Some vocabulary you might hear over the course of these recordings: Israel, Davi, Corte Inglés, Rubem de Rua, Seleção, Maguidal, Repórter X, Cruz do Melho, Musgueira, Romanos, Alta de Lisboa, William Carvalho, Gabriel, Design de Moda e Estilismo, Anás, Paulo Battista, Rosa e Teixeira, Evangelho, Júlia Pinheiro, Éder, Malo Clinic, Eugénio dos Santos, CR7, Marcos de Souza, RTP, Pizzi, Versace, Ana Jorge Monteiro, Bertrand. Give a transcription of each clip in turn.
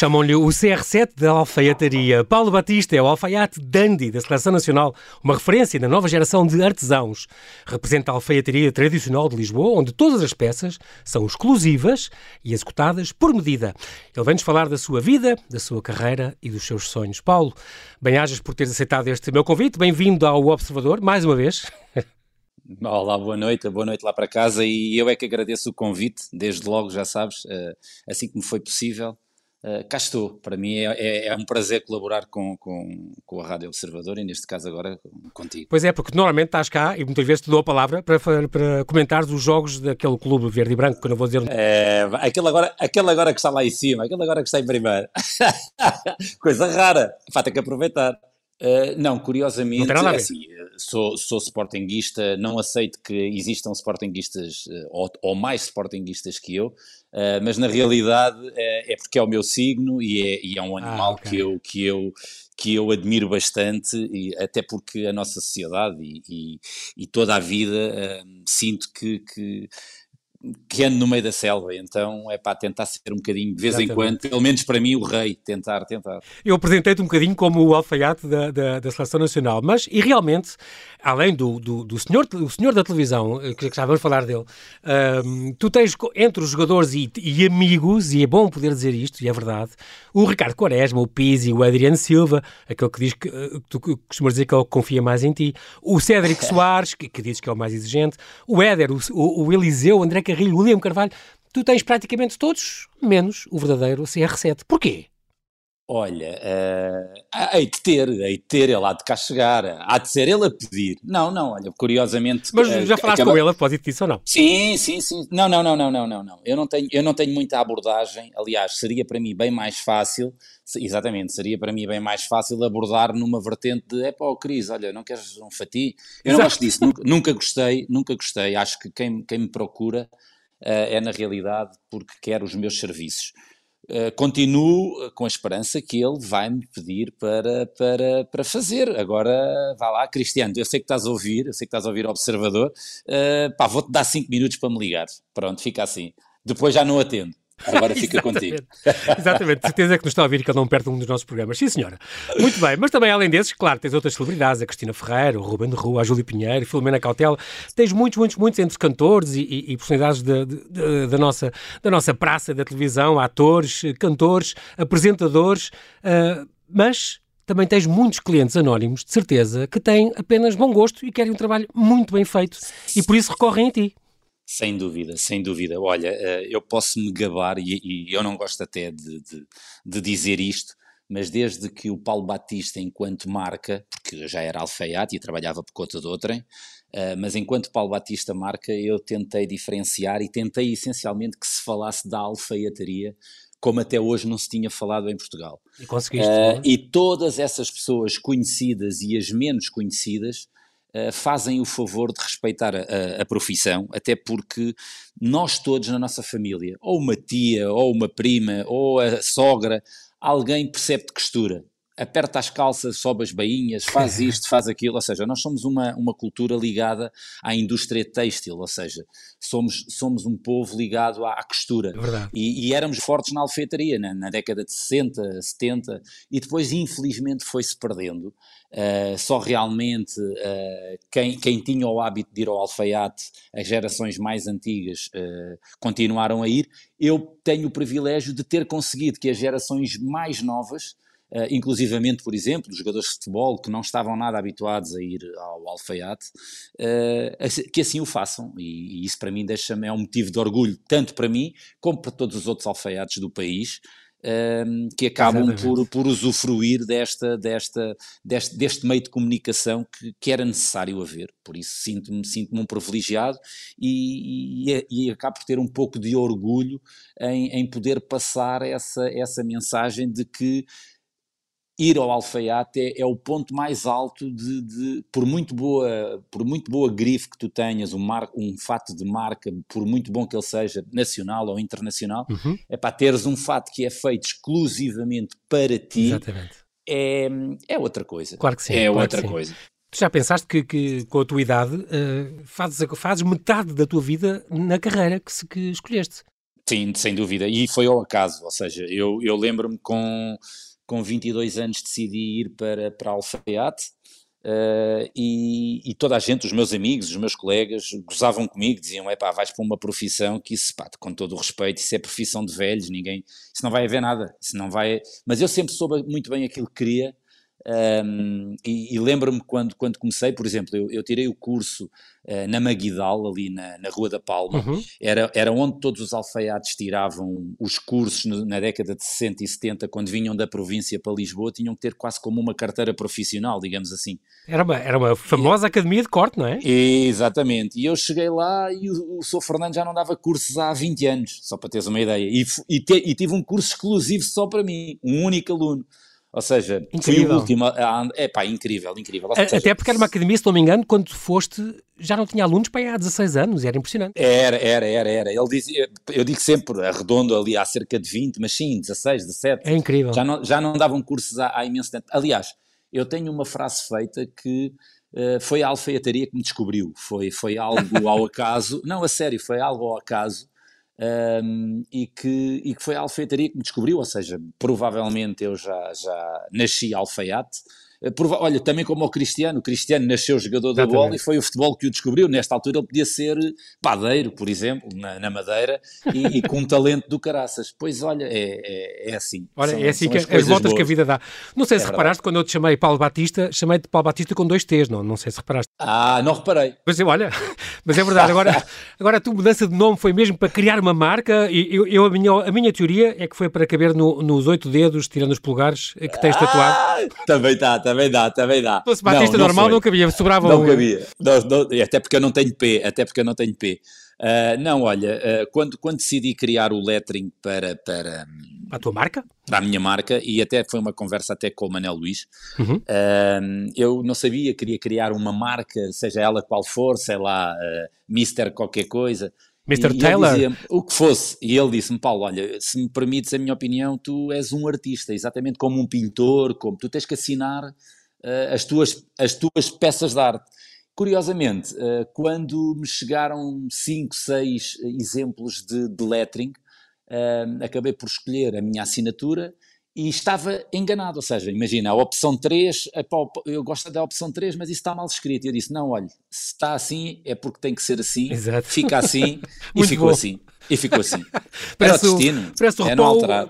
Chamam-lhe o CR7 da alfaiataria. Paulo Battista é o alfaiate dandy da Seleção Nacional, uma referência na nova geração de artesãos. Representa a alfaiataria tradicional de Lisboa, onde todas as peças são exclusivas e executadas por medida. Ele vem-nos falar da sua vida, da sua carreira e dos seus sonhos. Paulo, bem-ajas por teres aceitado este meu convite. Bem-vindo ao Observador, mais uma vez. Olá, boa noite lá para casa, e eu é que agradeço o convite, desde logo, já sabes, assim que me foi possível, cá estou. Para mim é um prazer colaborar com a Rádio Observador e neste caso agora contigo. Pois é, porque normalmente estás cá e muitas vezes te dou a palavra para comentares os jogos daquele clube verde e branco, que eu não vou dizer... É, aquele agora que está lá em cima, aquele agora que está em primeiro, coisa rara, tem que aproveitar. Não, curiosamente, não assim, sou sportinguista, não aceito que existam sportinguistas ou mais sportinguistas que eu, mas na realidade é porque é o meu signo e é um animal okay, que eu admiro bastante, e até porque a nossa sociedade e toda a vida sinto que ando no meio da selva, então é para tentar ser um bocadinho, de vez em quando, pelo menos para mim, o rei, tentar. Eu apresentei-te um bocadinho como o alfaiate da Seleção Nacional, mas, e realmente, além do senhor da televisão, que já vamos falar dele, tu tens entre os jogadores e amigos, e é bom poder dizer isto, e é verdade, o Ricardo Quaresma, o Pizzi, o Adriano Silva, aquele que diz que, tu costumas dizer que ele confia mais em ti, o Cédric Soares, que dizes que é o mais exigente, o Éder, o Eliseu, o André Carrilho, William Carvalho, tu tens praticamente todos, menos o verdadeiro CR7. Porquê? Olha, hei de ter, ele há de cá chegar, há de ser ele a pedir. Não, olha, curiosamente... Mas já falaste com ele a propósito disso ou não? Sim. Não. Eu não tenho muita abordagem, aliás, seria para mim bem mais fácil, exatamente, abordar numa vertente de, Cris, olha, não queres um fatio? Eu não gosto disso, nunca gostei, acho que quem me procura é na realidade porque quer os meus serviços. Continuo com a esperança que ele vai-me pedir para fazer. Agora, vá lá, Cristiano, eu sei que estás a ouvir o Observador, vou-te dar 5 minutos para me ligar. Pronto, fica assim. Depois já não atendo. Agora fica contigo. Exatamente, certeza que nos está a ouvir, que ele não perde um dos nossos programas. Sim, senhora. Muito bem, mas também além desses, claro, tens outras celebridades, a Cristina Ferreira, o Rubem de Rua, a Júlia Pinheiro, a Filomena Cautela. Tens muitos entre cantores e personalidades da nossa praça, da televisão, atores, cantores, apresentadores, mas também tens muitos clientes anónimos, de certeza, que têm apenas bom gosto e querem um trabalho muito bem feito e por isso recorrem a ti. Sem dúvida. Olha, eu posso me gabar, e eu não gosto até de dizer isto, mas desde que o Paulo Battista, enquanto marca, porque eu já era alfaiate e trabalhava por conta de outrem, mas enquanto Paulo Battista marca, eu tentei diferenciar e tentei essencialmente que se falasse da alfaiataria, como até hoje não se tinha falado em Portugal. E conseguiste. E todas essas pessoas conhecidas e as menos conhecidas fazem o favor de respeitar a profissão, até porque nós todos na nossa família, ou uma tia, ou uma prima, ou a sogra, alguém percebe de costura, aperta as calças, sobe as bainhas, faz isto, faz aquilo, ou seja, nós somos uma cultura ligada à indústria têxtil, ou seja, somos um povo ligado à costura. Verdade. E éramos fortes na alfaiataria, na década de 60, 70, e depois infelizmente foi-se perdendo. Só realmente quem tinha o hábito de ir ao alfaiate, as gerações mais antigas continuaram a ir. Eu tenho o privilégio de ter conseguido que as gerações mais novas, inclusivamente, por exemplo, dos jogadores de futebol que não estavam nada habituados a ir ao alfaiate, que assim o façam, e isso para mim é um motivo de orgulho, tanto para mim como para todos os outros alfaiates do país, que acabam por usufruir deste meio de comunicação que era necessário haver. Por isso sinto-me um privilegiado e acabo por ter um pouco de orgulho em poder passar essa mensagem de que ir ao alfaiate é o ponto mais alto por muito boa grife que tu tenhas, um fato de marca, por muito bom que ele seja, nacional ou internacional, é para teres um fato que é feito exclusivamente para ti. Exatamente. É outra coisa. Claro que sim. É outra coisa. Tu já pensaste que com a tua idade fazes metade da tua vida na carreira que escolheste? Sim, sem dúvida, e foi ao acaso, ou seja, eu lembro-me com 22 anos decidi ir para Alfaiate, e toda a gente, os meus amigos, os meus colegas, gozavam comigo, diziam, epá, vais para uma profissão que isso, pá, com todo o respeito, isso é profissão de velhos, ninguém, isso não vai haver nada, isso não vai, mas eu sempre soube muito bem aquilo que queria, e lembro-me quando comecei, por exemplo, eu tirei o curso na Maguidal, ali na Rua da Palma, uhum. era onde todos os alfaiates tiravam os cursos na década de 60 e 70, quando vinham da província para Lisboa, tinham que ter quase como uma carteira profissional, digamos assim. Era uma famosa academia de corte, não é? Exatamente, e eu cheguei lá e o Sr. Fernando já não dava cursos há 20 anos, só para teres uma ideia, e tive um curso exclusivo só para mim, um único aluno. Ou seja, incrível. Fui o último. É pá, incrível, incrível. Seja, até porque era uma academia, se não me engano, quando foste já não tinha alunos para aí há 16 anos, era impressionante. Era. Ele dizia, eu digo sempre, arredondo ali há cerca de 20, mas sim, 16, 17. É incrível. Já não davam cursos há imenso tempo. Aliás, eu tenho uma frase feita que foi a alfaiataria que me descobriu. Foi algo ao acaso. Não, a sério, foi algo ao acaso. E que foi a alfaiataria que me descobriu, ou seja, provavelmente eu já nasci alfaiate, olha, também como o Cristiano nasceu jogador de bola e foi o futebol que o descobriu, nesta altura ele podia ser padeiro, por exemplo, na Madeira, e com um talento do caraças, pois olha, é assim. Olha, é assim que as voltas que a vida dá. Não sei se reparaste, quando eu te chamei Paulo Battista, chamei-te Paulo Battista com 2 T's, não sei se reparaste. Ah, não reparei. Mas olha... Mas é verdade, agora a tua mudança de nome foi mesmo para criar uma marca, e a minha teoria é que foi para caber nos 8 dedos, tirando os polegares, que tens tatuado. Também dá. Se fosse Batista normal não cabia, sobrava um. Não cabia, até porque eu não tenho P, não, olha, quando decidi criar o lettering para a tua marca? Para a minha marca, e até foi uma conversa até com o Manuel Luís, uhum. Eu não sabia, queria criar uma marca, seja ela qual for, sei lá, Mr. qualquer coisa. Mr. Taylor? O que fosse, e ele disse-me, Paulo, olha, se me permites a minha opinião, tu és um artista, exatamente como um pintor, como tu tens que assinar as tuas peças de arte. Curiosamente, quando me chegaram 5, 6 exemplos de lettering, acabei por escolher a minha assinatura e estava enganado, ou seja, imagina, a opção 3, eu gosto da opção 3, mas isso está mal escrito, e eu disse, não, olha, se está assim é porque tem que ser assim. Exato. Fica assim e ficou bom. Assim. E ficou assim.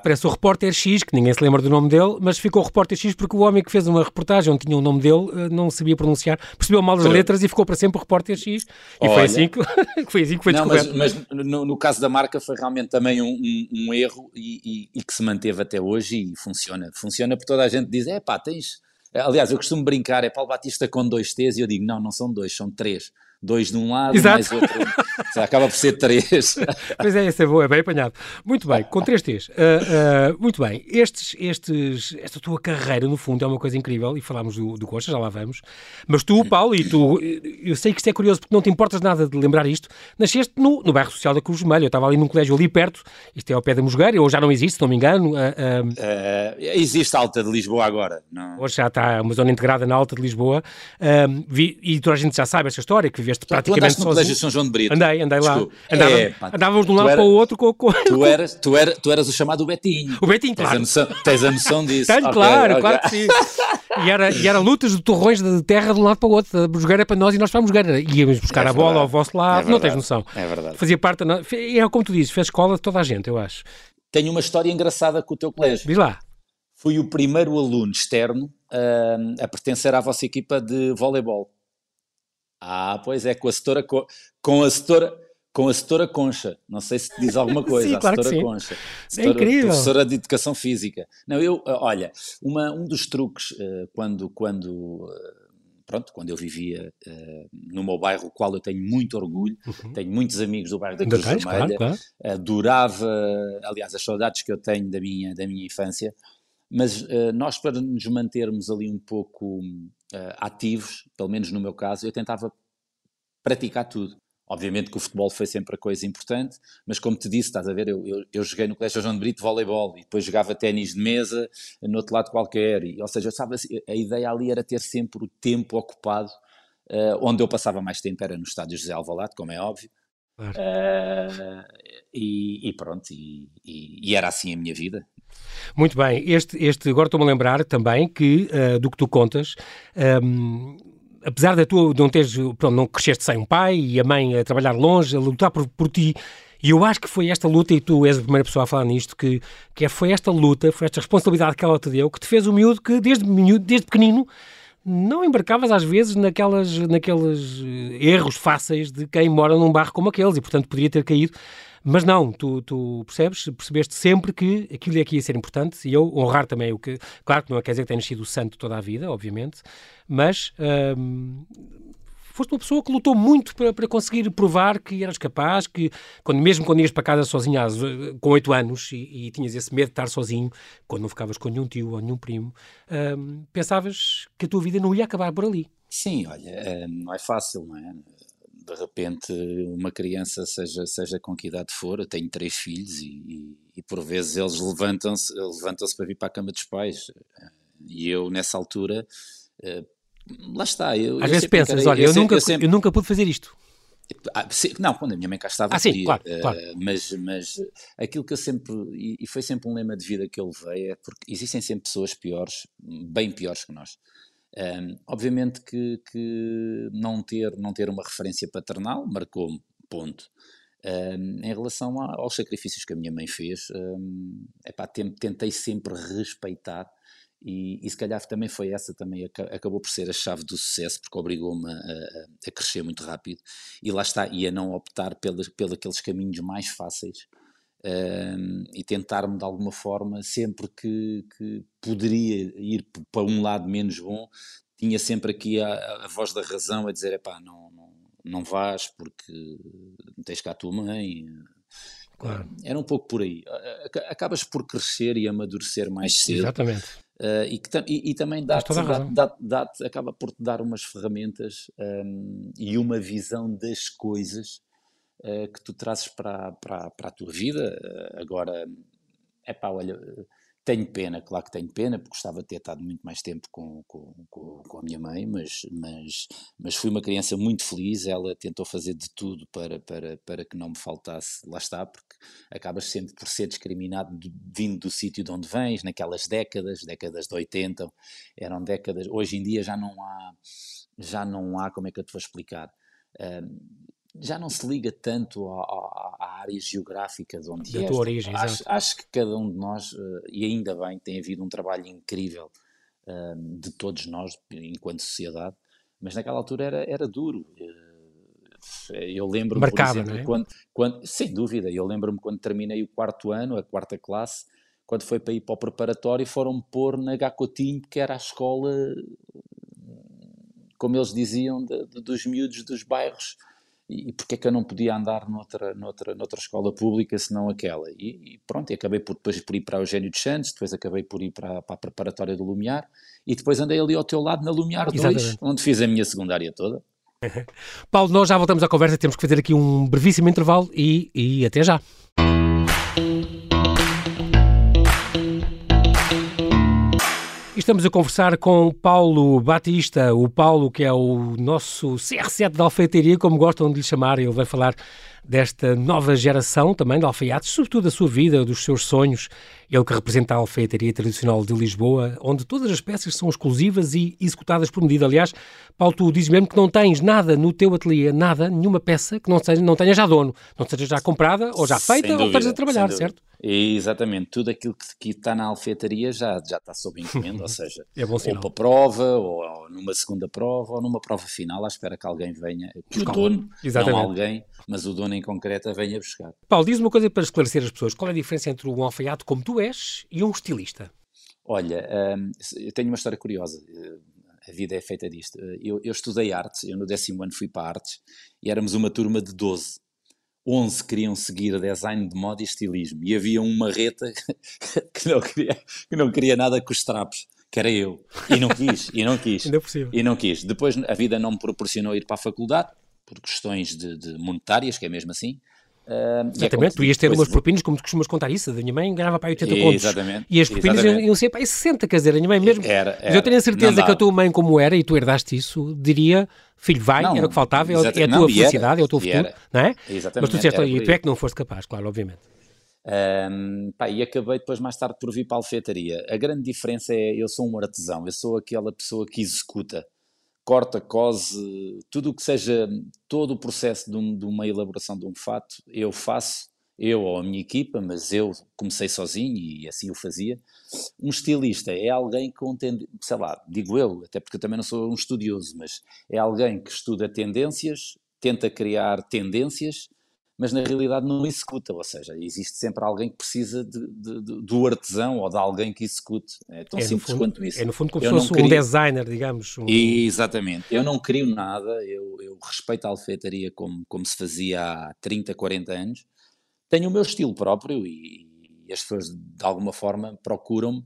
Parece o Repórter X, que ninguém se lembra do nome dele, mas ficou o Repórter X porque o homem que fez uma reportagem onde tinha o nome dele, não sabia pronunciar, percebeu mal as letras e ficou para sempre o Repórter X. E foi assim que foi descoberto. Mas no caso da marca foi realmente também um erro e que se manteve até hoje e funciona. Funciona porque toda a gente diz, pá, tens... Aliás, eu costumo brincar, é Paulo Battista com 2 T's e eu digo, não são 2, são 3. 2 de um lado, exato. Mais outro. Acaba por ser 3. Pois é, essa é boa, é bem apanhado. Muito bem, com 3 T's. Muito bem, esta tua carreira, no fundo, é uma coisa incrível, e falámos do Goucha, já lá vamos. Mas tu, Paulo, e tu, eu sei que isto é curioso porque não te importas nada de lembrar isto, nasceste no bairro social da Cruz do Melho. Eu estava ali num colégio ali perto, isto é ao pé da Musgueira, ou já não existe, se não me engano. Existe a Alta de Lisboa agora. Não? Hoje já está uma zona integrada na Alta de Lisboa, e toda a gente já sabe esta história, que viveste praticamente sozinho. Tu andaste no Colégio São João de Brito. Andei lá. Andávamos de um lado para o outro com... Tu eras o chamado Betinho. O Betinho, claro. Tens a noção disso. Tenho, okay, claro que sim. E era lutas de torrões de terra de um lado para o outro, da Musgueira para nós e nós para a Musgueira. Íamos buscar a bola ao vosso lado, não tens noção. É verdade. Fazia parte da... É como tu dizes, fez escola de toda a gente, eu acho. Tenho uma história engraçada com o teu colégio. Diz lá. Fui o primeiro aluno externo a pertencer à vossa equipa de voleibol. Ah, pois é, com a setora Concha, não sei se te diz alguma coisa. Sim, claro, a setora Concha, é incrível. Professora de Educação Física. Não, eu, olha, um dos truques quando eu vivia no meu bairro, o qual eu tenho muito orgulho, uhum. Tenho muitos amigos do bairro da Cruz do Melho, claro. Adorava, aliás, as saudades que eu tenho da minha infância, mas nós, para nos mantermos ali um pouco... ativos, pelo menos no meu caso, eu tentava praticar tudo. Obviamente que o futebol foi sempre a coisa importante, mas como te disse, estás a ver, eu joguei no Colégio João de Brito voleibol e depois jogava ténis de mesa no outro lado qualquer, ou seja, eu sabia, a ideia ali era ter sempre o tempo ocupado. Onde eu passava mais tempo era no Estádio José Alvalade, como é óbvio, Claro. E pronto, e era assim a minha vida. Muito bem, agora estou-me a lembrar também que, do que tu contas, apesar de tu não teres, pronto, não cresceste sem um pai e a mãe a trabalhar longe, a lutar por ti, e eu acho que foi esta luta, e tu és a primeira pessoa a falar nisto, que foi esta luta, foi esta responsabilidade que ela te deu, que te fez o miúdo que desde pequenino não embarcavas às vezes naqueles erros fáceis de quem mora num bairro como aqueles, e portanto poderia ter caído. Mas não, tu percebeste sempre que aquilo é que ia ser importante, e eu honrar também o que... Claro que não quer dizer que tenhas sido santo toda a vida, obviamente, mas foste uma pessoa que lutou muito para conseguir provar que eras capaz, que mesmo quando ias para casa sozinha com 8 anos e tinhas esse medo de estar sozinho, quando não ficavas com nenhum tio ou nenhum primo, pensavas que a tua vida não ia acabar por ali. Sim, olha, não é fácil, não é? De repente, uma criança, seja com que idade for, eu tenho 3 filhos e por vezes eles levantam-se para vir para a cama dos pais. E eu, nessa altura, lá está. Às vezes pensas, olha, eu nunca pude fazer isto. Não, quando a minha mãe cá estava, sim, claro. Mas aquilo que eu sempre, e foi sempre um lema de vida que eu levei, é porque existem sempre pessoas piores, bem piores que nós. Obviamente que não ter uma referência paternal marcou-me, ponto. Em relação aos sacrifícios que a minha mãe fez, tentei sempre respeitar, e se calhar também foi essa, acabou por ser a chave do sucesso, porque obrigou-me a crescer muito rápido, e lá está, e a não optar pelos aqueles caminhos mais fáceis, e tentar-me de alguma forma, sempre que poderia ir para um lado menos bom, tinha sempre aqui a voz da razão a dizer, epá, não vais porque tens cá a tua mãe. Claro. Era um pouco por aí. Acabas por crescer e amadurecer mais cedo. Exatamente. E também acaba por te dar umas ferramentas e uma visão das coisas que tu trazes para a tua vida. Agora, olha, claro que tenho pena, porque gostava de ter estado muito mais tempo com a minha mãe, mas fui uma criança muito feliz. Ela tentou fazer de tudo para que não me faltasse, lá está, porque acabas sempre por ser discriminado vindo do sítio de onde vens, naquelas décadas de 80, eram décadas, hoje em dia já não há, como é que eu te vou explicar? Já não se liga tanto à área geográfica de onde é. Da tua origem, acho que cada um de nós, e ainda bem, tem havido um trabalho incrível de todos nós, enquanto sociedade, mas naquela altura era duro. Eu lembro-me, marcado, por exemplo, não é? quando, sem dúvida, eu lembro-me quando terminei o 4º ano, a 4ª classe, quando foi para ir para o preparatório, foram-me pôr na Gacotinho, que era a escola, como eles diziam, dos miúdos dos bairros. E porque é que eu não podia andar noutra escola pública senão aquela? E pronto, acabei depois por ir para o Eugénio dos Santos, depois acabei por ir para a preparatória do Lumiar, e depois andei ali ao teu lado na Lumiar 2, exatamente, onde fiz a minha secundária toda. Paulo, nós já voltamos à conversa, temos que fazer aqui um brevíssimo intervalo e até já. Estamos a conversar com Paulo Battista, o Paulo que é o nosso CR7 da alfaiataria, como gostam de lhe chamar. Ele vai falar desta nova geração também de alfaiates, sobretudo da sua vida, dos seus sonhos. Ele que representa a alfaiataria tradicional de Lisboa, onde todas as peças são exclusivas e executadas por medida. Aliás, Paulo, tu dizes mesmo que não tens nada no teu ateliê, nenhuma peça que não tenha já dono, não seja já comprada ou já feita, dúvida, ou esteja a trabalhar, certo? Exatamente, tudo aquilo que está na alfaiataria já está sob encomenda, ou seja, ou para prova, ou numa segunda prova, ou numa prova final, à espera que alguém venha, que o dono, exatamente, não alguém, mas o dono em concreto venha buscar. Paulo, diz uma coisa para esclarecer as pessoas, qual é a diferença entre um alfaiate como tu és e um estilista? Olha, eu tenho uma história curiosa, a vida é feita disto. Eu estudei artes, eu no 10º ano fui para artes, e éramos uma turma de 12. 11 queriam seguir design de moda e estilismo, e havia um marreta que não queria nada com os trapos, que era eu, e não quis. Depois a vida não me proporcionou ir para a faculdade, por questões de monetárias, que é mesmo assim, Exatamente, tu ias ter umas propinas, como tu costumas contar isso, a minha mãe ganhava para aí 80 contos. Exatamente. E as propinas iam ser para aí 60, quer dizer, a minha mãe mesmo. Mas eu tenho a certeza que a tua mãe, como era, e tu herdaste isso, diria: filho, vai, não, era o que faltava, é a tua felicidade, é o teu futuro, não é? Exatamente. Mas tu disseste, e tu é que não foste capaz, claro, obviamente. E acabei depois mais tarde por vir para a alfaiataria. A grande diferença é, eu sou um artesão, eu sou aquela pessoa que executa, corta, cose, tudo o que seja, todo o processo de uma elaboração de um fato, eu faço, eu ou a minha equipa, mas eu comecei sozinho e assim o fazia. Um estilista é alguém que entende, sei lá, digo eu, até porque eu também não sou um estudioso, mas é alguém que estuda tendências, tenta criar tendências, mas na realidade não executa, ou seja, existe sempre alguém que precisa do artesão ou de alguém que execute, é tão simples quanto isso. É no fundo como se fosse um designer, digamos. Exatamente, eu não crio nada, eu respeito a alfaiataria como se fazia há 30, 40 anos, tenho o meu estilo próprio e as pessoas de alguma forma procuram-me,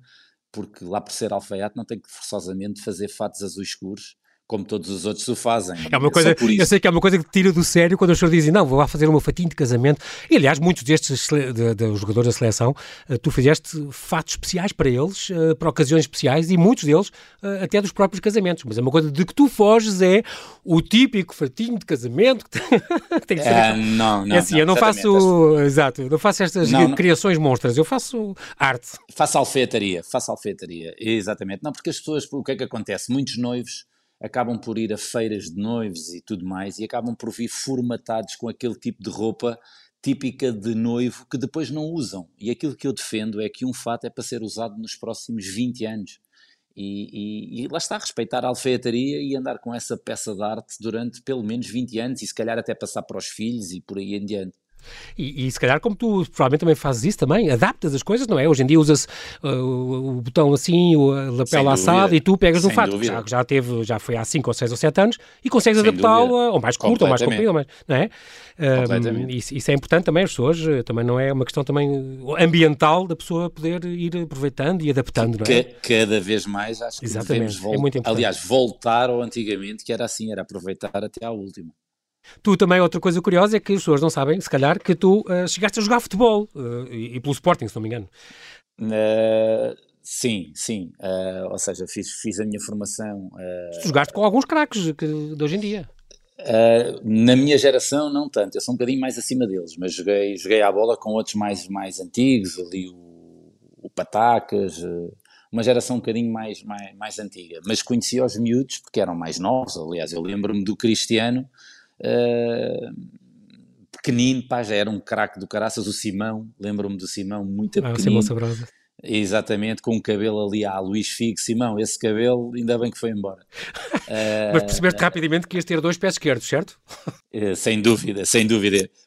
porque lá por ser alfaiate não tenho que forçosamente fazer fatos azuis escuros, como todos os outros o fazem. É uma coisa, eu sei que é uma coisa que tira do sério quando as pessoas dizem, não, vou lá fazer o meu fatinho de casamento. E, aliás, muitos destes dos jogadores da seleção, tu fizeste fatos especiais para eles, para ocasiões especiais, e muitos deles até dos próprios casamentos. Mas é uma coisa de que tu foges, é o típico fatinho de casamento que tem que ser. Não, é assim, eu não faço, exato, eu não faço estas criações monstras, eu faço arte. Faço alfaiataria, exatamente. Não, porque as pessoas, o que é que acontece? Muitos noivos acabam por ir a feiras de noivos e tudo mais, e acabam por vir formatados com aquele tipo de roupa típica de noivo que depois não usam. E aquilo que eu defendo é que um fato é para ser usado nos próximos 20 anos. E lá está, respeitar a alfaiataria e andar com essa peça de arte durante pelo menos 20 anos, e se calhar até passar para os filhos e por aí em diante. E se calhar, como tu provavelmente também fazes isso também, adaptas as coisas, não é? Hoje em dia usa-se o botão assim, a lapela assada, e tu pegas um fato que já foi há 5 ou 6 ou 7 anos e consegues adaptá-lo, ou mais curto ou mais comprido, não é? Isso é importante também, as pessoas, também não é uma questão também ambiental da pessoa poder ir aproveitando e adaptando, não é? Cada vez mais acho que devemos voltar ao antigamente, que era assim, era aproveitar até à última. Tu também, outra coisa curiosa é que as pessoas não sabem, se calhar, que tu chegaste a jogar futebol e pelo Sporting, se não me engano. Sim. Ou seja, fiz a minha formação. Tu jogaste com alguns craques de hoje em dia. Na minha geração, não tanto. Eu sou um bocadinho mais acima deles, mas joguei à bola com outros mais antigos, ali o Patacas, uma geração um bocadinho mais antiga. Mas conhecia os miúdos porque eram mais novos. Aliás, eu lembro-me do Cristiano. Pequenino, pá, já era um craque do caraças. O Simão, lembro-me do Simão, muito pequenino. Simão Sabrosa. Exatamente, com o cabelo ali à Luís Figo. Simão, esse cabelo, ainda bem que foi embora. Mas percebeste rapidamente que ias ter 2 pés esquerdos, certo? Sem dúvida.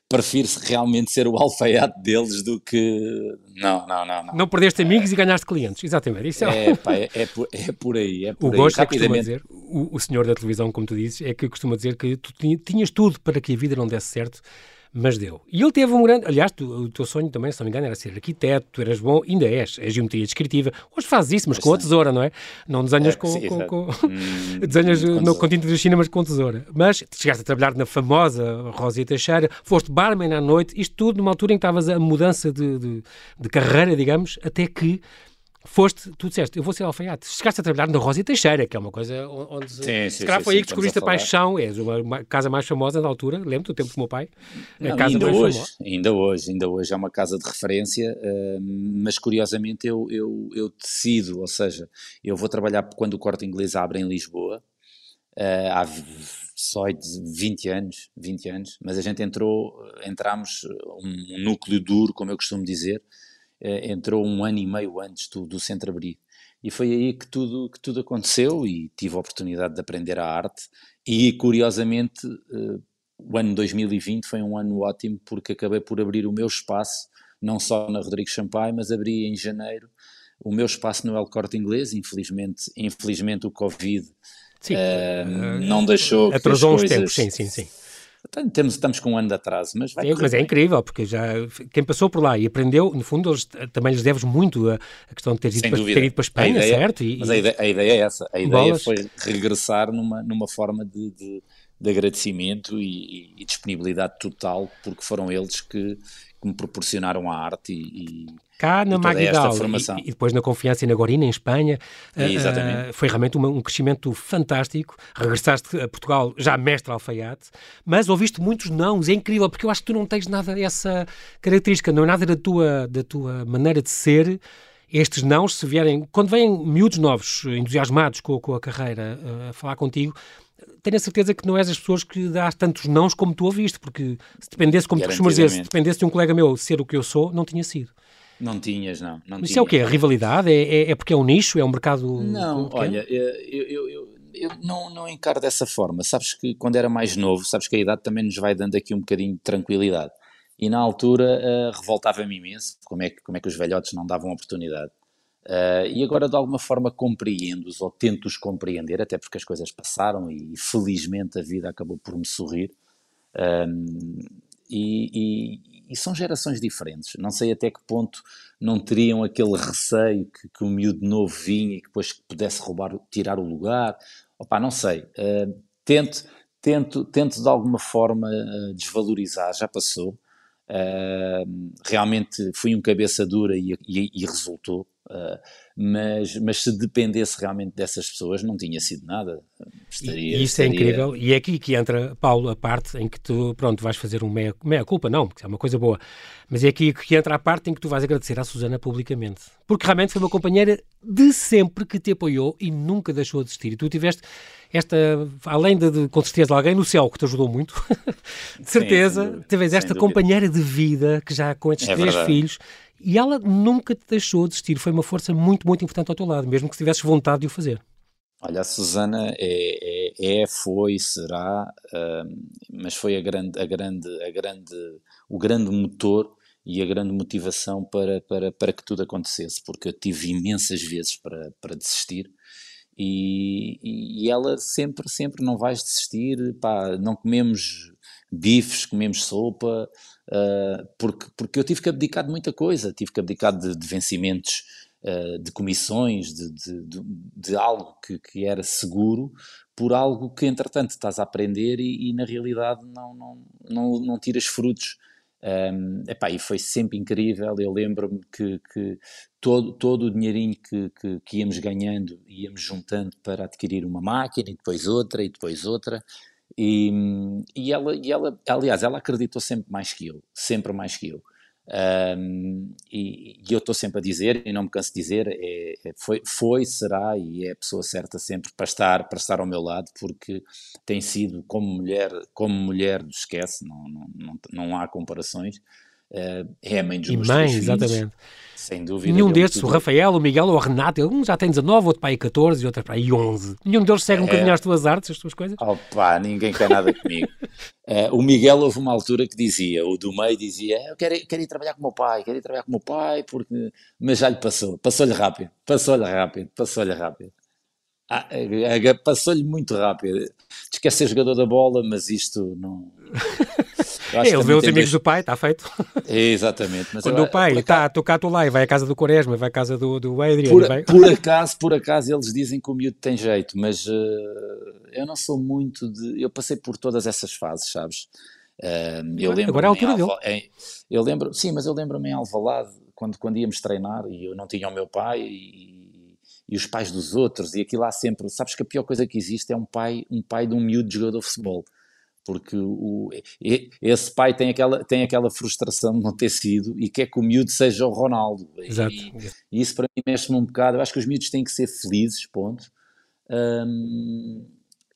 Prefiro realmente ser o alfaiate deles do que... Não. Não perdeste amigos e ganhaste clientes, exatamente. Isso é por aí. O Goucha costuma dizer, o senhor da televisão, como tu dizes, é que costuma dizer que tu tinhas tudo para que a vida não desse certo, mas deu. E ele teve um grande... Aliás, o teu sonho também, se não me engano, era ser arquiteto, tu eras bom, ainda és, é geometria descritiva. Hoje fazes isso, mas com a tesoura, não é? Não desenhas desenhas com tinta da China, mas com tesoura. Mas chegaste a trabalhar na famosa Rosa e Teixeira, foste barman à noite, isto tudo numa altura em que estavas a mudança de carreira, digamos, até que tu disseste, eu vou ser alfaiate. Chegaste a trabalhar na Rosa e Teixeira, que é uma coisa onde... Se calhar foi aí que descobriste a paixão. És uma casa mais famosa na altura, lembro-te do tempo do meu pai. Ainda hoje é uma casa de referência, mas curiosamente eu decido, ou seja, eu vou trabalhar quando o Corte Inglês abre em Lisboa, há só 20 anos, mas a gente entramos um núcleo duro, como eu costumo dizer, entrou um ano e meio antes do centro abrir, e foi aí que tudo aconteceu e tive a oportunidade de aprender a arte. E curiosamente o ano 2020 foi um ano ótimo, porque acabei por abrir o meu espaço, não só na Rodrigo Sampaio, mas abri em janeiro o meu espaço no El Corte Inglês. Infelizmente o Covid não deixou, atrasou uns tempos, sim. Estamos com um ano de atraso, mas vai. Sim, mas é incrível, porque já quem passou por lá e aprendeu, no fundo, também lhes deves muito a questão de ter ido para a Espanha, certo? Mas a ideia é essa. A ideia foi regressar numa forma de agradecimento e disponibilidade total, porque foram eles que me proporcionaram a arte cá na Maguidal e depois na Confiança e na Gorina, em Espanha. Foi realmente um crescimento fantástico. Regressaste a Portugal já mestre alfaiate, mas ouviste muitos nãos. É incrível, porque eu acho que tu não tens nada essa característica, não é nada da tua maneira de ser. Estes nãos, se vierem, quando vêm miúdos novos, entusiasmados com a carreira, a falar contigo, tenho a certeza que não és as pessoas que dás tantos nãos como tu ouviste, porque se dependesse, como tu costumas dizer, se dependesse de um colega meu ser o que eu sou, não tinha sido. Não tinhas, não. Não Isso tinha. É o quê? A rivalidade? É porque é um nicho? É um mercado? Não, olha, eu não encaro dessa forma. Sabes que quando era mais novo, sabes que a idade também nos vai dando aqui um bocadinho de tranquilidade. E na altura revoltava-me imenso como é que os velhotes não davam oportunidade. E agora de alguma forma compreendo-os ou tento-os compreender, até porque as coisas passaram e felizmente a vida acabou por me sorrir. E são gerações diferentes, não sei até que ponto não teriam aquele receio que o miúdo novo vinha e que depois pudesse tirar o lugar. Opa, não sei, tento de alguma forma desvalorizar, já passou. Realmente fui um cabeça dura e resultou, mas se dependesse realmente dessas pessoas não tinha sido nada. Isso é incrível, e é aqui que entra, Paulo, a parte em que tu, pronto, vais fazer um meia-culpa, não, porque é uma coisa boa, mas é aqui que entra a parte em que tu vais agradecer à Susana publicamente, porque realmente foi uma companheira de sempre que te apoiou e nunca deixou de existir, e tu tiveste além de com certeza alguém no céu que te ajudou muito, de certeza, talvez esta companheira de vida que já com estes três filhos, e ela nunca te deixou de existir, foi uma força muito, muito importante ao teu lado, mesmo que tivesses vontade de o fazer. Olha, a Susana foi, será, mas foi o grande motor e a grande motivação para que tudo acontecesse, porque eu tive imensas vezes para desistir. E ela sempre não vais desistir, pá, não comemos bifes, comemos sopa, porque eu tive que abdicar de muita coisa, tive que abdicar de vencimentos, de comissões, de algo que era seguro, por algo que entretanto estás a aprender e na realidade não tiras frutos. Epá, e foi sempre incrível. Eu lembro-me que todo o dinheirinho que íamos ganhando, íamos juntando para adquirir uma máquina e depois outra, e ela, aliás, ela acreditou sempre mais que eu, e eu estou sempre a dizer, e não me canso de dizer, foi, será e é a pessoa certa sempre para estar ao meu lado, porque tem sido, como mulher, esquece, não há comparações. É a mãe dos meus três filhos, exatamente. Sem dúvida. Nenhum destes, o Rafael, o Miguel ou o Renato, um já tem 19, outro para aí 14 e outro para aí 11. Nenhum deles segue um bocadinho as tuas artes, as tuas coisas? Opa, ninguém quer nada comigo. O Miguel, houve uma altura que dizia, o do meio dizia, eu quero ir trabalhar com o meu pai, porque... mas já lhe passou-lhe rápido. Passou-lhe muito rápido. Diz que é ser jogador da bola, mas isto não... Ele vê os amigos do pai, está feito. É, exatamente. Mas quando o pai está tocado lá e vai à casa do Quaresma, vai à casa do Adriano. Por acaso eles dizem que o miúdo tem jeito, mas eu não sou muito de... Eu passei por todas essas fases, sabes? Agora é a altura dele. Eu lembro-me em Alvalade, quando íamos treinar e eu não tinha o meu pai e os pais dos outros, e aquilo lá sempre... Sabes que a pior coisa que existe é um pai de um miúdo de jogador de futebol. Porque esse pai tem aquela frustração de não ter sido e quer que o miúdo seja o Ronaldo. Exato. E isso para mim mexe-me um bocado. Eu acho que os miúdos têm que ser felizes, ponto.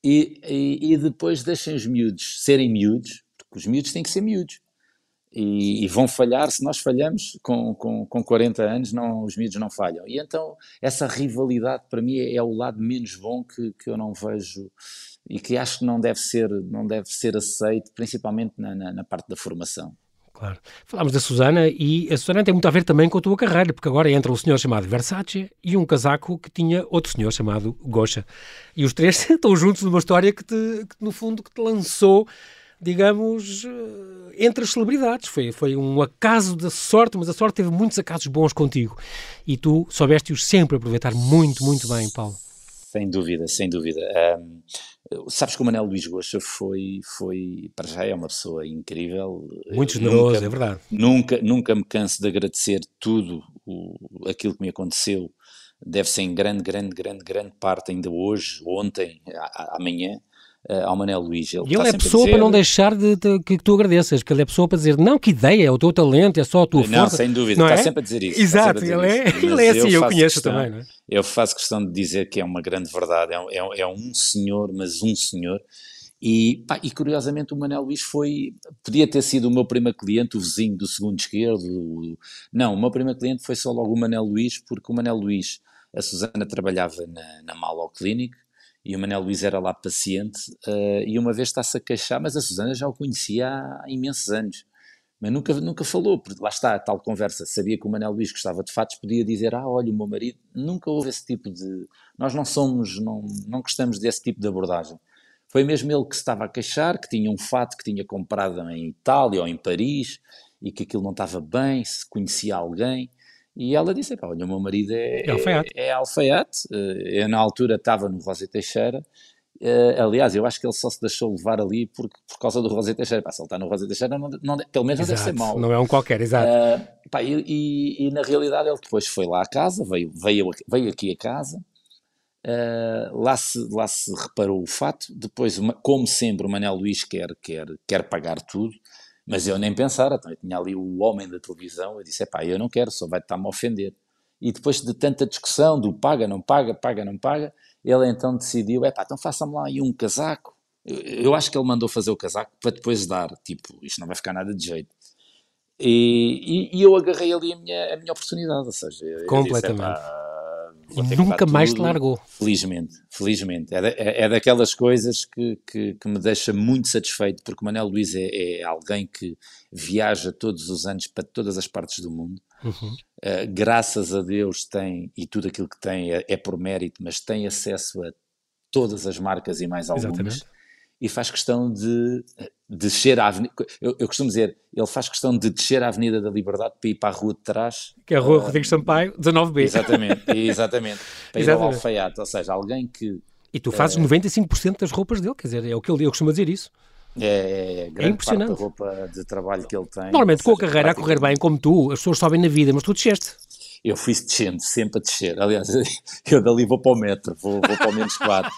E depois deixem os miúdos serem miúdos, porque os miúdos têm que ser miúdos. E vão falhar, se nós falhamos, com 40 anos os miúdos não falham. E então essa rivalidade para mim é o lado menos bom que eu não vejo... e que acho que não deve ser aceito, principalmente na parte da formação. Claro. Falámos da Susana, e a Susana tem muito a ver também com a tua carreira, porque agora entra um senhor chamado Versace e um casaco que tinha outro senhor chamado Goucha. E os três estão juntos numa história que no fundo, que te lançou digamos, entre as celebridades. Foi um acaso da sorte, mas a sorte teve muitos acasos bons contigo. E tu soubeste-os sempre aproveitar muito, muito bem, Paulo. Sem dúvida, sem dúvida. Sabes que o Manuel Luís Goucha foi, para já é uma pessoa incrível. Muito generoso, é verdade. Nunca me canso de agradecer tudo aquilo que me aconteceu. Deve-se em grande parte, ainda hoje, ontem, amanhã, ao Manuel Luís. Ele é pessoa para não deixar de que tu agradeças, que ele é pessoa para dizer, não, que ideia, é o teu talento, é só a tua força. Não, sem dúvida, não está sempre a dizer isso. Exato, ele é assim, eu conheço questão, também. Não é? Eu faço questão de dizer que é uma grande verdade, é um senhor, mas um senhor. E curiosamente o Manuel Luís podia ter sido o meu primeiro cliente, o vizinho do segundo esquerdo, não, o meu primeiro cliente foi só logo o Manuel Luís, porque o Manuel Luís, a Susana trabalhava na Malo Clinic, e o Manuel Luís era lá paciente, e uma vez está-se a queixar, mas a Susana já o conhecia há imensos anos, mas nunca falou, porque lá está a tal conversa, sabia que o Manuel Luís gostava de fatos, podia dizer, olha o meu marido, nunca houve esse tipo de, nós não gostamos desse tipo de abordagem. Foi mesmo ele que se estava a queixar, que tinha um fato que tinha comprado em Itália ou em Paris e que aquilo não estava bem, se conhecia alguém. E ela disse, olha, o meu marido é alfaiate. Eu na altura estava no José Teixeira. Aliás, eu acho que ele só se deixou levar ali por causa do José Teixeira. Se ele está no José Teixeira, não, pelo menos exato, deve ser mau. Não é um qualquer, exato. E na realidade ele depois foi lá à casa, veio aqui a casa. Lá se reparou o fato, depois, como sempre, o Manuel Luís quer pagar tudo, mas eu nem pensara, então, eu tinha ali o homem da televisão, eu disse, eu não quero, só vai estar-me a ofender. E depois de tanta discussão do paga, não paga, ele então decidiu, então faça-me lá aí um casaco, eu acho que ele mandou fazer o casaco para depois dar, tipo, isto não vai ficar nada de jeito. E eu agarrei ali a minha oportunidade, ou seja, completamente. E nunca mais te largou. Felizmente. É daquelas coisas que me deixa muito satisfeito, porque o Manuel Luís é alguém que viaja todos os anos para todas as partes do mundo. Uhum. Graças a Deus tem, e tudo aquilo que tem é por mérito, mas tem acesso a todas as marcas e mais algumas. Exatamente. E faz questão de descer a avenida, eu costumo dizer, ele faz questão de descer a Avenida da Liberdade para ir para a rua de trás. Que é a rua Rodrigo Sampaio, 19B. Exatamente. Para ir ao alfaiate, ou seja, alguém que... E tu fazes 95% das roupas dele, quer dizer, é o que eu costumo dizer isso. É impressionante. Parte da roupa de trabalho que ele tem. Normalmente com a carreira a correr bem, como tu, as pessoas sobem na vida, mas tu desceste. Eu fui descendo, sempre a descer. Aliás, eu dali vou para o metro, vou para o -4.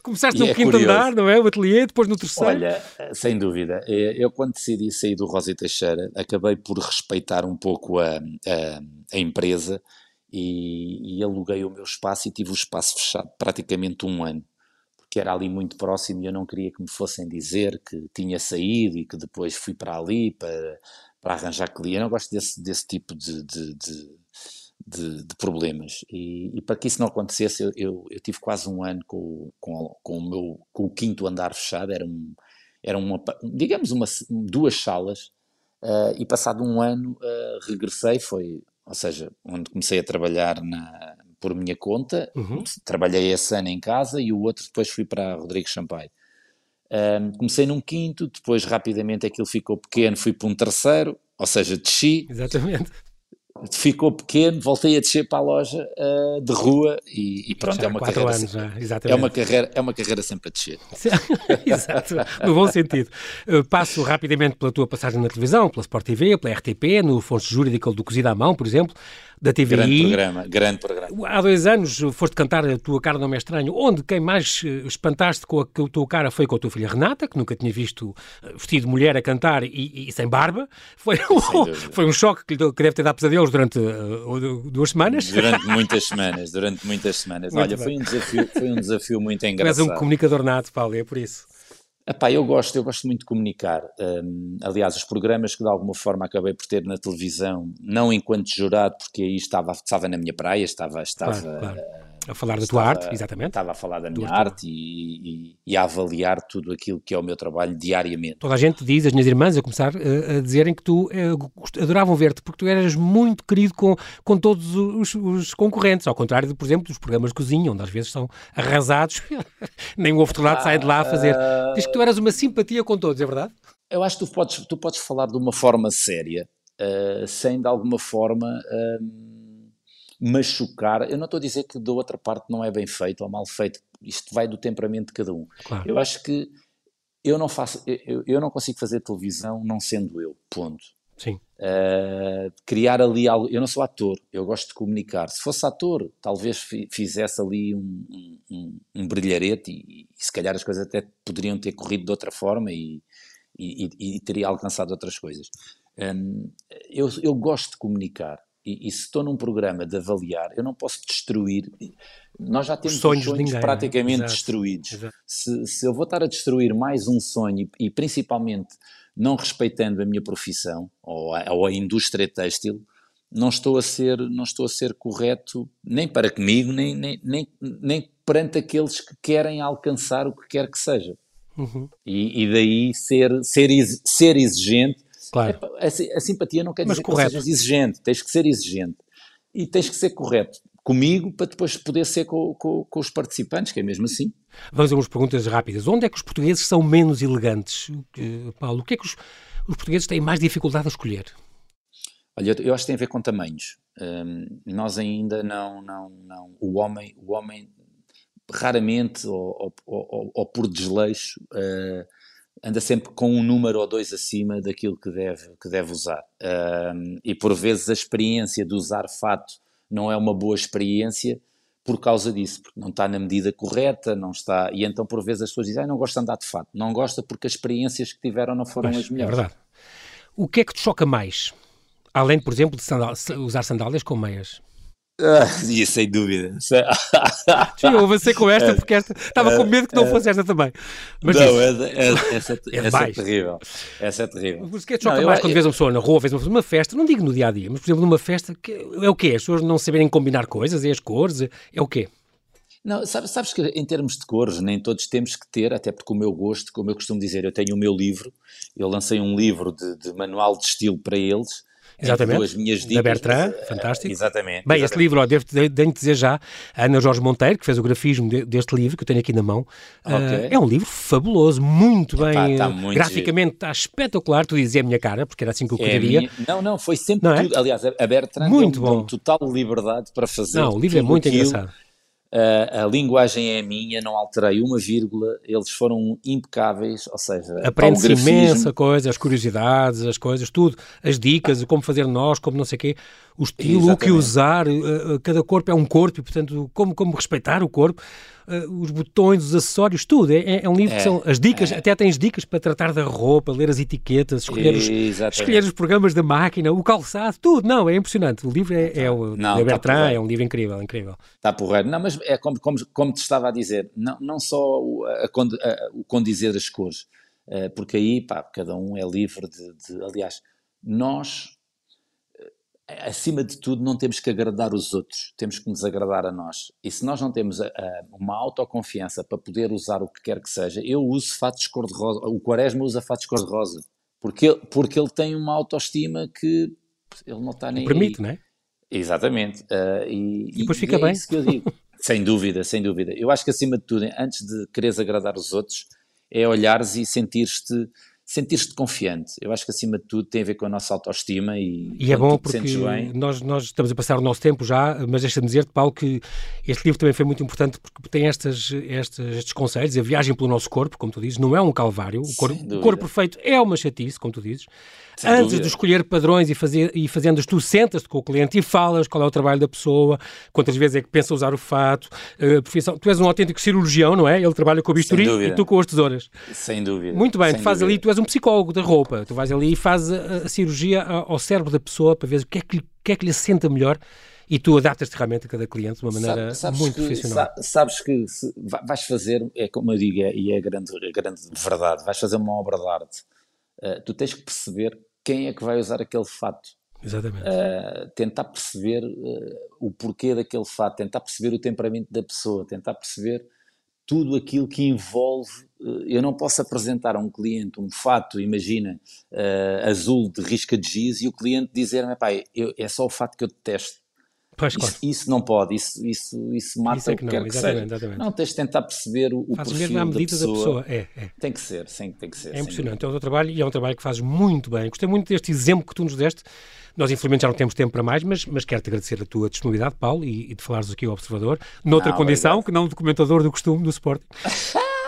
Começaste no quinto andar, não é? O ateliê, depois no terceiro. Olha, sem dúvida. Eu quando decidi sair do José Teixeira, acabei por respeitar um pouco a empresa e aluguei o meu espaço e tive o espaço fechado praticamente um ano, porque era ali muito próximo e eu não queria que me fossem dizer que tinha saído e que depois fui para ali para arranjar cliente. Eu não gosto desse tipo de problemas, e para que isso não acontecesse eu tive quase um ano com o quinto andar fechado, era uma, digamos, duas salas, e passado um ano regressei, ou seja, onde comecei a trabalhar por minha conta. Uhum. Trabalhei esse ano em casa e o outro depois fui para Rodrigo Sampaio. Comecei num quinto, depois rapidamente aquilo ficou pequeno, fui para um terceiro, ou seja, desci. Exatamente. Ficou pequeno, voltei a descer para a loja de rua e pronto, é uma carreira sempre a descer. Exato, no bom sentido. Passo rapidamente pela tua passagem na televisão, pela Sport TV, pela RTP, no Fonte Jurídica do Cozida à Mão, por exemplo, da TVI. Grande programa. Há 2 anos foste cantar A Tua Cara Não É Estranho, onde quem mais espantaste com a tua cara foi com a tua filha Renata, que nunca tinha visto vestido de mulher a cantar e sem barba. Foi um choque que deve ter dado pesadelos durante 2 semanas? Durante muitas semanas. Muito. Olha, foi um desafio muito engraçado. És um comunicador nato, Paulo, é por isso. Eu gosto muito de comunicar. Aliás, os programas que de alguma forma acabei por ter na televisão, não enquanto jurado, porque aí estava na minha praia, estava claro. A falar da tua arte, exatamente. Estava a falar da minha arte e a avaliar tudo aquilo que é o meu trabalho diariamente. Toda a gente diz, as minhas irmãs a começar a dizerem que tu adoravam ver-te, porque tu eras muito querido com todos os concorrentes, ao contrário, de, por exemplo, dos programas de cozinha, onde às vezes são arrasados, nem o ovo torrado sai de lá a fazer. Diz que tu eras uma simpatia com todos, é verdade? Eu acho que tu podes falar de uma forma séria, sem de alguma forma... machucar, eu não estou a dizer que da outra parte não é bem feito ou mal feito, isto vai do temperamento de cada um. Claro. Eu acho que eu não consigo fazer televisão não sendo eu, ponto. Sim. Criar ali algo, eu não sou ator, eu gosto de comunicar. Se fosse ator, talvez fizesse ali um brilharete e se calhar as coisas até poderiam ter corrido de outra forma e teria alcançado outras coisas. Eu gosto de comunicar. E se estou num programa de avaliar, eu não posso destruir. Nós já temos sonhos de ninguém, praticamente, né? Exato, destruídos. Exato. Se eu vou estar a destruir mais um sonho e principalmente não respeitando a minha profissão ou a indústria têxtil, não estou a ser correto nem para comigo, nem perante aqueles que querem alcançar o que quer que seja. Uhum. E daí ser exigente. Claro. A simpatia não quer dizer que sejas exigente, tens que ser exigente e tens que ser correto comigo para depois poder ser com os participantes, que é mesmo assim. Vamos a umas perguntas rápidas. Onde é que os portugueses são menos elegantes? Paulo, o que é que os portugueses têm mais dificuldade a escolher? Olha, eu acho que tem a ver com tamanhos. Nós ainda não. O homem raramente ou por desleixo... anda sempre com um número ou dois acima daquilo que deve usar. E por vezes a experiência de usar fato não é uma boa experiência por causa disso, porque não está na medida correta, não está... E então por vezes as pessoas dizem, não gosto de andar de fato. Não gosta porque as experiências que tiveram não foram as melhores. É verdade. O que é que te choca mais? Além, por exemplo, de usar sandálias com meias? Sem dúvida. Eu avancei com esta porque esta estava com medo que não fosse esta também. Mas não, essa é terrível. Essa é terrível. Mas o que é que choca mais quando vês uma pessoa na rua, vês uma festa, não digo no dia a dia, mas por exemplo numa festa, é o quê? As pessoas não saberem combinar coisas, é as cores, é o quê? Não, sabes que em termos de cores nem todos temos que ter, até porque o meu gosto, como eu costumo dizer, eu tenho o meu livro, eu lancei um livro de manual de estilo para eles. Exatamente, as minhas dicas, da Bertrand, fantástico. Exatamente. Bem, este livro, devo dizer já, a Ana Jorge Monteiro, que fez o grafismo deste livro, que eu tenho aqui na mão, é um livro fabuloso, muito bem, graficamente está espetacular, tu dizes é a minha cara, porque era assim que eu queria. Minha... Não, foi sempre não tudo, é? Aliás, a Bertrand muito bom. Deu total liberdade para fazer. Não, o livro é muito engraçado. A linguagem é minha, não alterei uma vírgula, eles foram impecáveis, ou seja... Aprende-se imensa coisa, as curiosidades, as coisas, tudo, as dicas, como fazer nós, como não sei o quê, o estilo, exatamente, o que usar, cada corpo é um corpo e, portanto, como respeitar o corpo, os botões, os acessórios, tudo, é um livro que são as dicas, até tens dicas para tratar da roupa, ler as etiquetas, escolher os programas da máquina, o calçado, tudo, não, é impressionante, o livro é Bertrand, é um livro incrível, incrível. Está porreiro, não, mas é como te estava a dizer, não só o condizer as cores, porque aí, pá, cada um é livre de aliás, nós, acima de tudo, não temos que agradar os outros, temos que nos agradar a nós. E se nós não temos uma autoconfiança para poder usar o que quer que seja, eu uso fatos cor-de-rosa, o Quaresma usa fatos cor-de-rosa, porque ele tem uma autoestima que ele não está nem permite, não é? Exatamente. E depois fica bem. É isso que eu digo. Sem dúvida, sem dúvida. Eu acho que acima de tudo, antes de quereres agradar os outros, é olhares e sentir-te confiante. Eu acho que acima de tudo tem a ver com a nossa autoestima e é bom porque nós estamos a passar o nosso tempo já, mas deixa-me dizer-te, Paulo, que este livro também foi muito importante porque tem estes conselhos, a viagem pelo nosso corpo, como tu dizes, não é um calvário, o corpo perfeito é uma chatice, como tu dizes. Sem antes dúvida. De escolher padrões e fazendas, tu sentas-te com o cliente e falas qual é o trabalho da pessoa, quantas vezes é que pensa usar o fato, a profissão. Tu és um autêntico cirurgião, não é? Ele trabalha com o bisturi e tu com as tesouras. Sem dúvida. Muito bem, tu fazes ali, tu és um psicólogo da roupa, tu vais ali e fazes a cirurgia ao cérebro da pessoa para ver o que é que lhe assenta melhor e tu adaptas-te realmente a cada cliente de uma maneira muito profissional. Sabes que vais fazer, é como eu digo, e é a grande verdade, vais fazer uma obra de arte. Tu tens que perceber quem é que vai usar aquele fato. Exatamente. Tentar perceber o porquê daquele fato, tentar perceber o temperamento da pessoa, tentar perceber tudo aquilo que envolve. Eu não posso apresentar a um cliente um fato, imagina, azul de risca de giz, e o cliente dizer-me, pai, é só o fato que eu detesto. Pois, claro. Isso não pode, isso mata isso é que o que não, quer que seja. Exatamente. Não, tens de tentar perceber o perfil mesmo à medida da pessoa. É. Tem que ser, sim, tem que ser. É impressionante, é o teu trabalho e é um trabalho que fazes muito bem. Gostei muito deste exemplo que tu nos deste. Nós, infelizmente, já não temos tempo para mais, mas quero-te agradecer a tua disponibilidade, Paulo, e de falares aqui ao Observador, noutra condição, que não documentador do costume, do Sporting.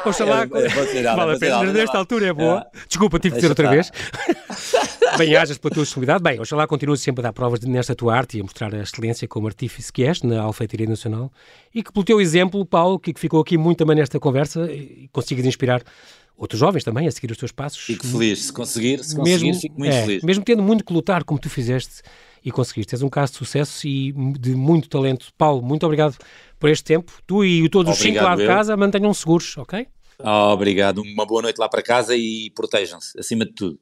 Oxalá, vale a pena, nesta altura é boa. Desculpa, tive de dizer outra vez. Bem-ajas pela tua disponibilidade. Bem, oxalá continuas sempre a dar provas nesta tua arte e a mostrar a excelência como artífice que és na Alfeitaria Nacional, e que pelo teu exemplo, Paulo, que ficou aqui muito também nesta conversa, e consigas inspirar outros jovens também a seguir os teus passos. Fico feliz, se conseguir, fico muito feliz. Mesmo tendo muito que lutar, como tu fizeste e conseguiste. És um caso de sucesso e de muito talento. Paulo, muito obrigado por este tempo. Tu e todos os cinco lá de casa, mantenham-se seguros, ok? Obrigado. Uma boa noite lá para casa e protejam-se, acima de tudo.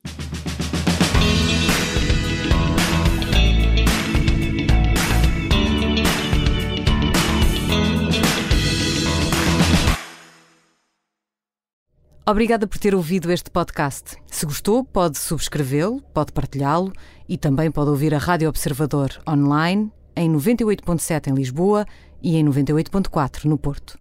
Obrigada por ter ouvido este podcast. Se gostou, pode subscrevê-lo, pode partilhá-lo e também pode ouvir a Rádio Observador online em 98.7 em Lisboa e em 98.4 no Porto.